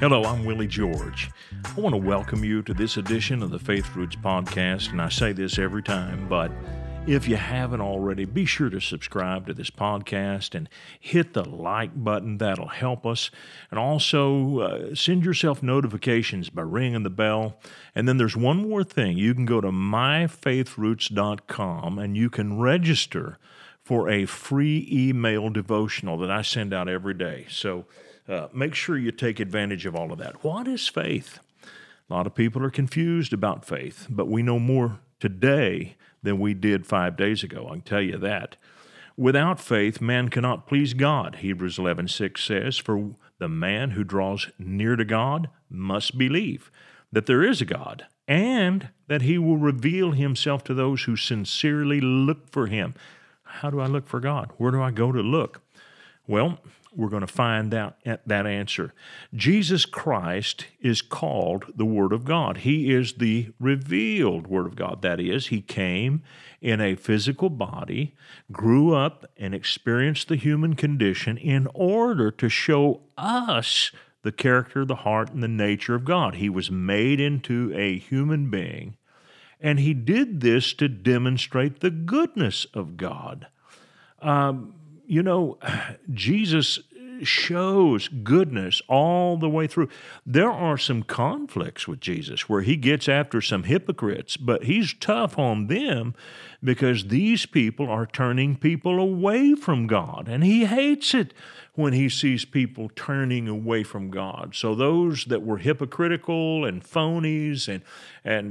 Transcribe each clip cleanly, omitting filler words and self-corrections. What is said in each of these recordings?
Hello, I'm Willie George. I want to welcome you to this edition of the Faith Roots Podcast, and I say this every time, but if you haven't already, be sure to subscribe to this podcast and hit the like button. That'll help us. And also send yourself notifications by ringing the bell. And then there's one more thing. You can go to myfaithroots.com and you can register for a free email devotional that I send out every day. So make sure you take advantage of all of that. What is faith? A lot of people are confused about faith, but we know more today than we did 5 days ago. I can tell you that. Without faith, man cannot please God. Hebrews 11:6 says, "For the man who draws near to God must believe that there is a God, and that he will reveal himself to those who sincerely look for him." How do I look for God? Where do I go to look? Well, we're going to find out that answer. Jesus Christ is called the Word of God. He is the revealed Word of God. That is, He came in a physical body, grew up, and experienced the human condition in order to show us the character, the heart, and the nature of God. He was made into a human being, and He did this to demonstrate the goodness of God. You know, Jesus shows goodness all the way through. There are some conflicts with Jesus where he gets after some hypocrites, but he's tough on them because these people are turning people away from God, and he hates it when he sees people turning away from God. So those that were hypocritical and phonies and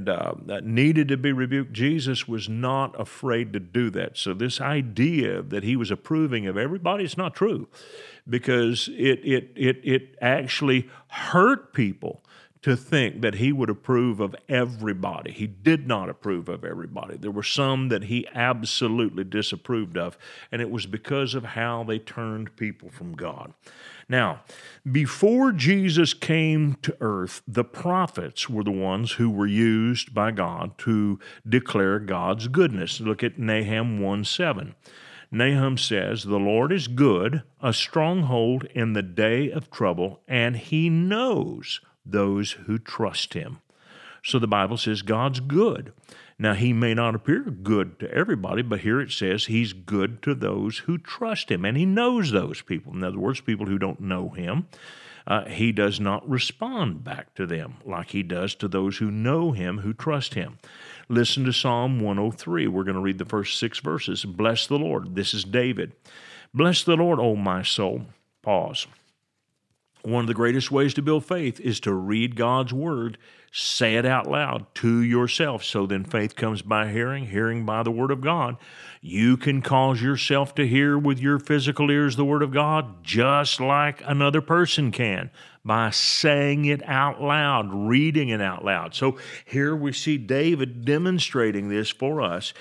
that needed to be rebuked, Jesus was not afraid to do that. So this idea that he was approving of everybody is not true, because it actually hurt people to think that he would approve of everybody. He did not approve of everybody. There were some that he absolutely disapproved of, and it was because of how they turned people from God. Now, before Jesus came to earth, the prophets were the ones who were used by God to declare God's goodness. Look at Nahum 1:7. Nahum says, "The Lord is good, a stronghold in the day of trouble, and he knows those who trust him." So the Bible says God's good. Now, he may not appear good to everybody, but here it says he's good to those who trust him, and he knows those people. In other words, people who don't know him, he does not respond back to them like he does to those who know him, who trust him. Listen to Psalm 103. We're going to read the first 6 verses. "Bless the Lord." This is David. "Bless the Lord, O my soul." Pause. One of the greatest ways to build faith is to read God's Word, say it out loud to yourself. So then faith comes by hearing, hearing by the Word of God. You can cause yourself to hear with your physical ears the Word of God just like another person can by saying it out loud, reading it out loud. So here we see David demonstrating this for us.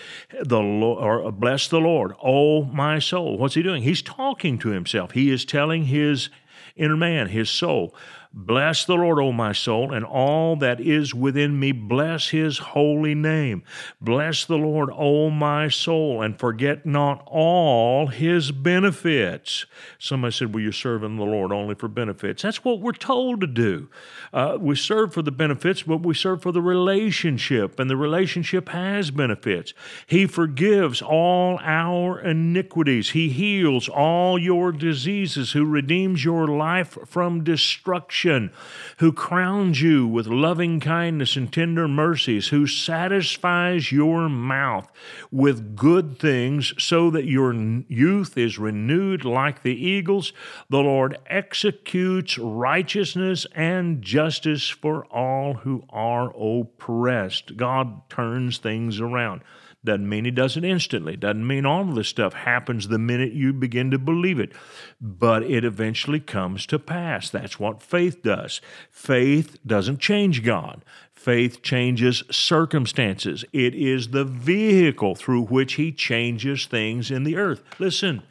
Bless the Lord, O my soul. What's he doing? He's talking to himself. He is telling his inner man, his soul, "Bless the Lord, O my soul, and all that is within me, bless his holy name. Bless the Lord, O my soul, and forget not all his benefits." Somebody said, "Well, you're serving the Lord only for benefits." That's what we're told to do. We serve for the benefits, but we serve for the relationship, and the relationship has benefits. "He forgives all our iniquities. He heals all your diseases, who redeems your life from destruction, who crowns you with loving kindness and tender mercies, who satisfies your mouth with good things so that your youth is renewed like the eagles. The Lord executes righteousness and justice for all who are oppressed." God turns things around. Doesn't mean he does it instantly. Doesn't mean all of this stuff happens the minute you begin to believe it. But it eventually comes to pass. That's what faith does. Faith doesn't change God. Faith changes circumstances. It is the vehicle through which he changes things in the earth. Listen,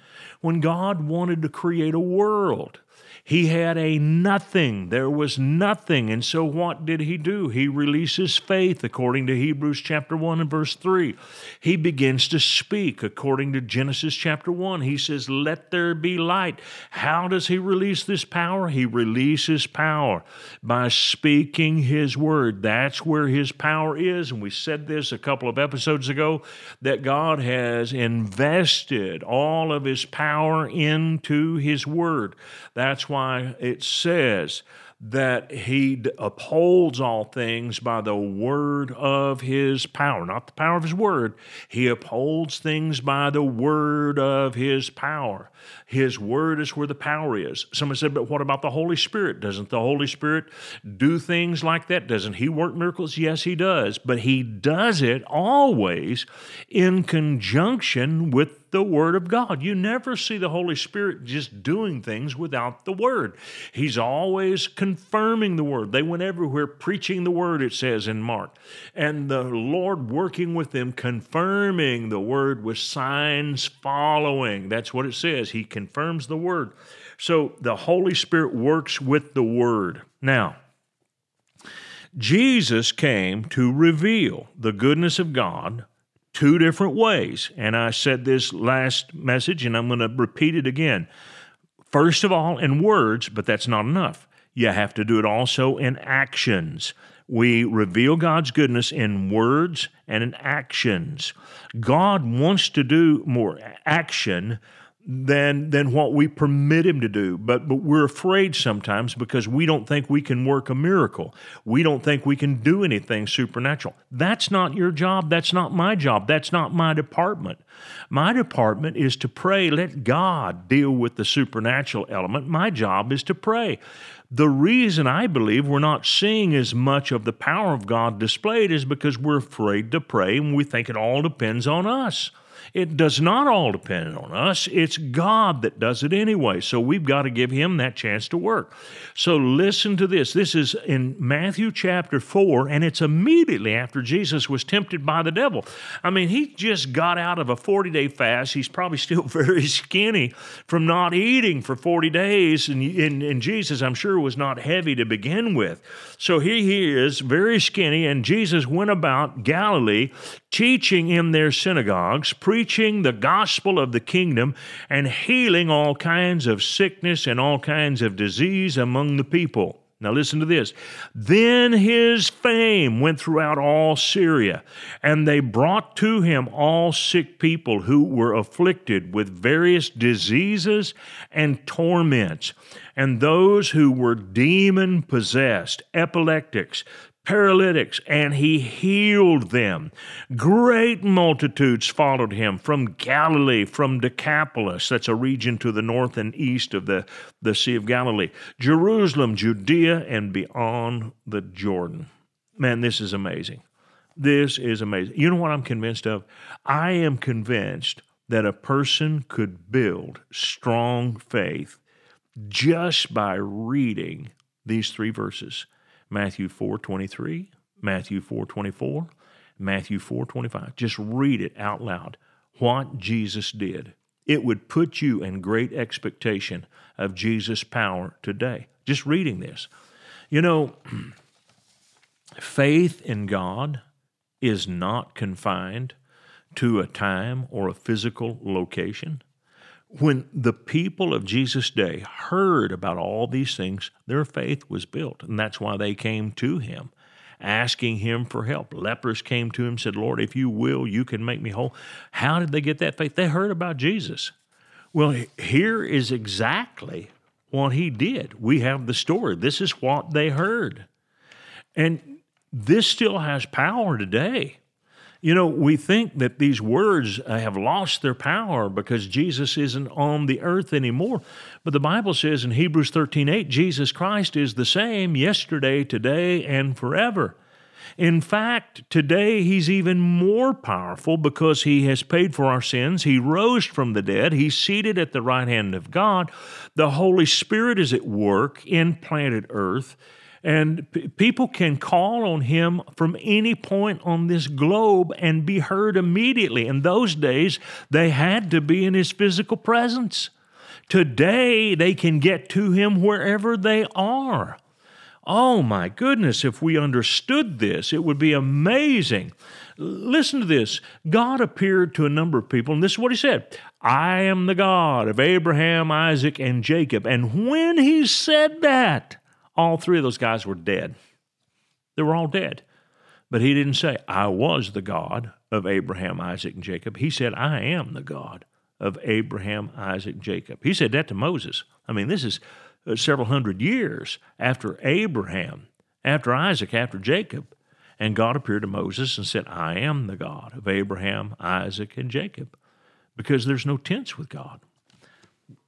when God wanted to create a world, He had a nothing. There was nothing. And so what did he do? He releases faith, according to Hebrews chapter 1 and verse 3. He begins to speak, according to Genesis chapter 1. He says, let there be light. How does he release this power? He releases power by speaking his word. That's where his power is. And we said this a couple of episodes ago, that God has invested all of his power into his word. That's why it says that he upholds all things by the word of his power. Not the power of his word. He upholds things by the word of his power. His word is where the power is. Somebody said, but what about the Holy Spirit? Doesn't the Holy Spirit do things like that? Doesn't he work miracles? Yes, he does. But he does it always in conjunction with the Word of God. You never see the Holy Spirit just doing things without the Word. He's always confirming the Word. They went everywhere preaching the Word, it says in Mark. And the Lord working with them, confirming the Word with signs following. That's what it says. He confirms the Word. So the Holy Spirit works with the Word. Now, Jesus came to reveal the goodness of God two different ways, and I said this last message, and I'm going to repeat it again. First of all, in words, but that's not enough. You have to do it also in actions. We reveal God's goodness in words and in actions. God wants to do more action than what we permit him to do. But we're afraid sometimes because we don't think we can work a miracle. We don't think we can do anything supernatural. That's not your job. That's not my job. That's not my department. My department is to pray. Let God deal with the supernatural element. My job is to pray. The reason I believe we're not seeing as much of the power of God displayed is because we're afraid to pray, and we think it all depends on us. It does not all depend on us. It's God that does it anyway. So we've got to give him that chance to work. So listen to this. This is in Matthew chapter 4, and it's immediately after Jesus was tempted by the devil. I mean, he just got out of a 40-day fast. He's probably still very skinny from not eating for 40 days. And Jesus, I'm sure, was not heavy to begin with. So here he is, very skinny, and Jesus went about Galilee teaching in their synagogues, preaching the gospel of the kingdom, and healing all kinds of sickness and all kinds of disease among the people. Now listen to this. Then his fame went throughout all Syria, and they brought to him all sick people who were afflicted with various diseases and torments, and those who were demon-possessed, epileptics, paralytics, and he healed them. Great multitudes followed him from Galilee, from Decapolis, that's a region to the north and east of the Sea of Galilee, Jerusalem, Judea, and beyond the Jordan. Man, this is amazing. This is amazing. You know what I'm convinced of? I am convinced that a person could build strong faith just by reading these three verses. Matthew 4:23, Matthew 4:24, Matthew 4:25. Just read it out loud, what Jesus did. It would put you in great expectation of Jesus' power today, just reading this. You know, faith in God is not confined to a time or a physical location. When the people of Jesus' day heard about all these things, their faith was built, and that's why they came to him, asking him for help. Lepers came to him and said, Lord, if you will, you can make me whole. How did they get that faith? They heard about Jesus. Well, here is exactly what he did. We have the story. This is what they heard. And this still has power today. You know, we think that these words have lost their power because Jesus isn't on the earth anymore. But the Bible says in Hebrews 13:8, Jesus Christ is the same yesterday, today, and forever. In fact, today he's even more powerful because he has paid for our sins. He rose from the dead. He's seated at the right hand of God. The Holy Spirit is at work in planet earth. And people can call on him from any point on this globe and be heard immediately. In those days, they had to be in his physical presence. Today, they can get to Him wherever they are. Oh my goodness, if we understood this, it would be amazing. Listen to this. God appeared to a number of people, and this is what He said. I am the God of Abraham, Isaac, and Jacob. And when He said that, all three of those guys were dead. They were all dead. But He didn't say, I was the God of Abraham, Isaac, and Jacob. He said, I am the God of Abraham, Isaac, and Jacob. He said that to Moses. I mean, this is several hundred years after Abraham, after Isaac, after Jacob. And God appeared to Moses and said, I am the God of Abraham, Isaac, and Jacob, because there's no tense with God.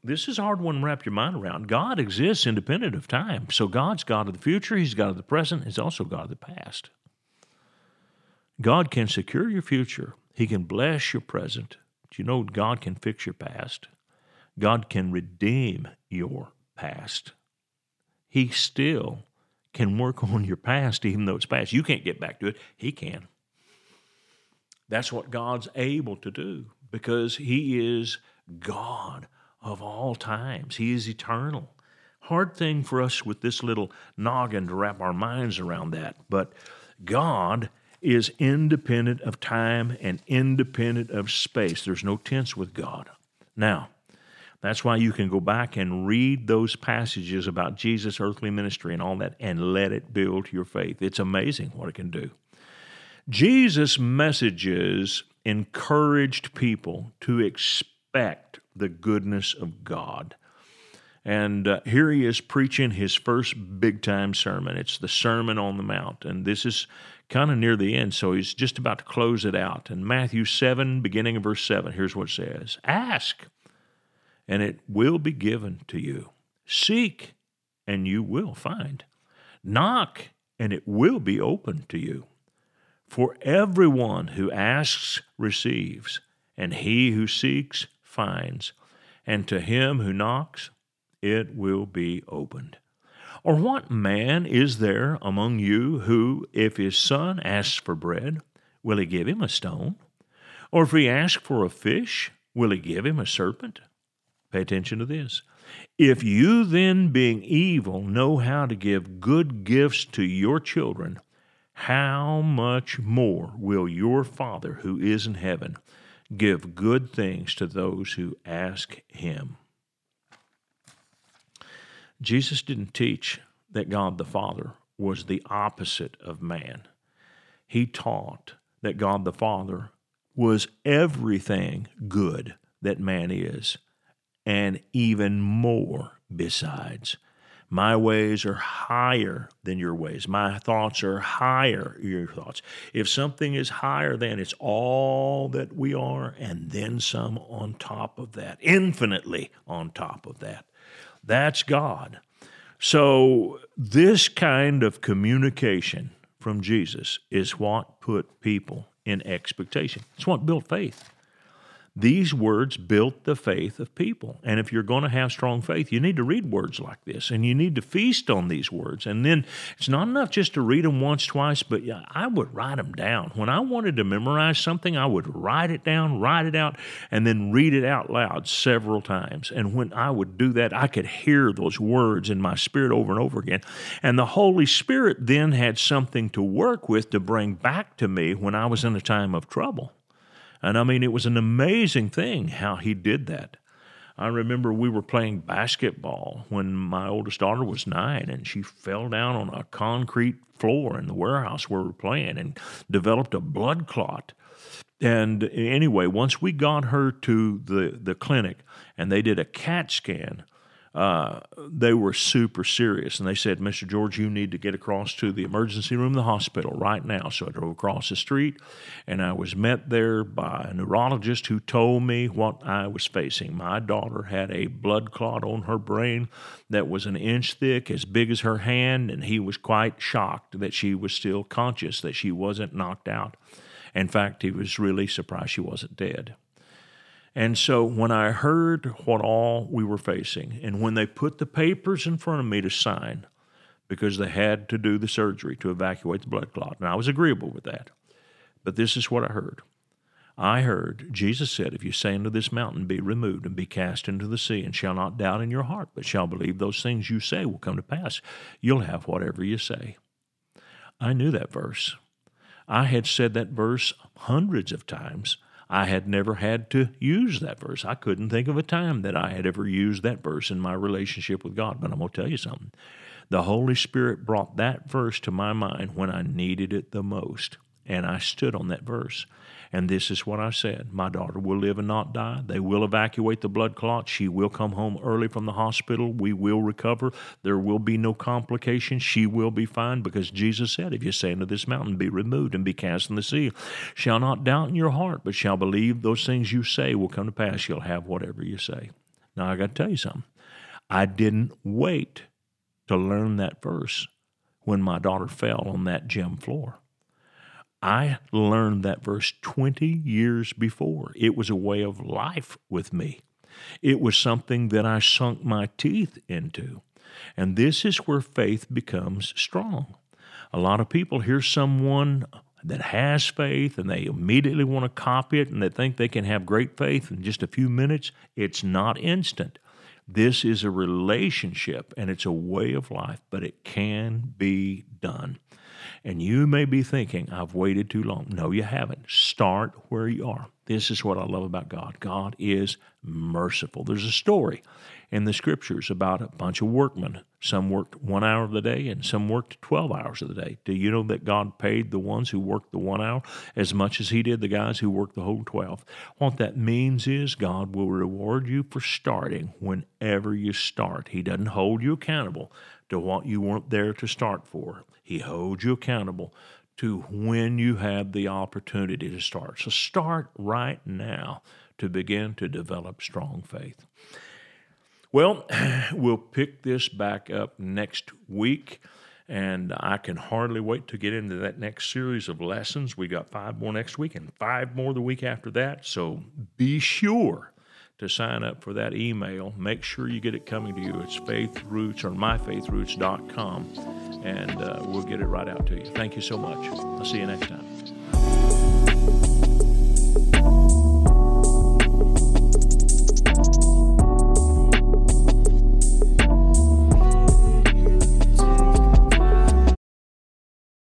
This is a hard one to wrap your mind around. God exists independent of time. So God's God of the future, He's God of the present, He's also God of the past. God can secure your future. He can bless your present. Do you know God can fix your past? God can redeem your past. He still can work on your past, even though it's past. You can't get back to it. He can. That's what God's able to do because He is God of all times. He is eternal. Hard thing for us with this little noggin to wrap our minds around that, but God is independent of time and independent of space. There's no tense with God. Now, that's why you can go back and read those passages about Jesus' earthly ministry and all that and let it build your faith. It's amazing what it can do. Jesus' messages encouraged people to expect the goodness of God. And here He is preaching His first big-time sermon. It's the Sermon on the Mount, and this is kind of near the end, so He's just about to close it out. In Matthew 7, beginning of verse 7, here's what it says. Ask, and it will be given to you. Seek, and you will find. Knock, and it will be opened to you. For everyone who asks receives, and he who seeks finds. And to him who knocks, it will be opened. Or what man is there among you who, if his son asks for bread, will he give him a stone? Or if he asks for a fish, will he give him a serpent? Pay attention to this. If you then, being evil, know how to give good gifts to your children, how much more will your Father who is in heaven give good things to those who ask Him? Jesus didn't teach that God the Father was the opposite of man. He taught that God the Father was everything good that man is, and even more besides. My ways are higher than your ways. My thoughts are higher than your thoughts. If something is higher than, it's all that we are, and then some on top of that, infinitely on top of that. That's God. So this kind of communication from Jesus is what put people in expectation. It's what built faith. These words built the faith of people. And if you're going to have strong faith, you need to read words like this, and you need to feast on these words. And then it's not enough just to read them once, twice, but I would write them down. When I wanted to memorize something, I would write it down, write it out, and then read it out loud several times. And when I would do that, I could hear those words in my spirit over and over again. And the Holy Spirit then had something to work with to bring back to me when I was in a time of trouble. And I mean, it was an amazing thing how He did that. I remember we were playing basketball when my oldest daughter was 9, and she fell down on a concrete floor in the warehouse where we were playing and developed a blood clot. And anyway, once we got her to the clinic and they did a CAT scan, they were super serious, and they said, Mr. George, you need to get across to the emergency room of the hospital right now. So I drove across the street, and I was met there by a neurologist who told me what I was facing. My daughter had a blood clot on her brain that was an inch thick, as big as her hand, and he was quite shocked that she was still conscious, that she wasn't knocked out. In fact, he was really surprised she wasn't dead. And so when I heard what all we were facing, and when they put the papers in front of me to sign, because they had to do the surgery to evacuate the blood clot, and I was agreeable with that, but this is what I heard. I heard Jesus said, if you say unto this mountain, be removed and be cast into the sea, and shall not doubt in your heart, but shall believe those things you say will come to pass, you'll have whatever you say. I knew that verse. I had said that verse hundreds of times. I had never had to use that verse. I couldn't think of a time that I had ever used that verse in my relationship with God. But I'm going to tell you something. The Holy Spirit brought that verse to my mind when I needed it the most. And I stood on that verse. And this is what I said. My daughter will live and not die. They will evacuate the blood clot. She will come home early from the hospital. We will recover. There will be no complications. She will be fine, because Jesus said, if you say unto this mountain, be removed and be cast in the sea, shall not doubt in your heart, but shall believe those things you say will come to pass. You'll have whatever you say. Now, I got to tell you something. I didn't wait to learn that verse when my daughter fell on that gym floor. I learned that verse 20 years before. It was a way of life with me. It was something that I sunk my teeth into. And this is where faith becomes strong. A lot of people hear someone that has faith and they immediately want to copy it, and they think they can have great faith in just a few minutes. It's not instant. This is a relationship, and it's a way of life, but it can be done. And you may be thinking, I've waited too long. No, you haven't. Start where you are. This is what I love about God. God is merciful. There's a story in the Scriptures about a bunch of workmen. Some worked 1 hour of the day, and some worked 12 hours of the day. Do you know that God paid the ones who worked the 1 hour as much as he did the guys who worked the whole 12? What that means is God will reward you for starting whenever you start. He doesn't hold you accountable to what you weren't there to start for. He holds you accountable to when you have the opportunity to start. So start right now to begin to develop strong faith. Well, we'll pick this back up next week, and I can hardly wait to get into that next series of lessons. We got 5 more next week and 5 more the week after that, so be sure to sign up for that email. Make sure you get it coming to you. It's Faith Roots or myfaithroots.com, and we'll get it right out to you. Thank you so much. I'll see you next time.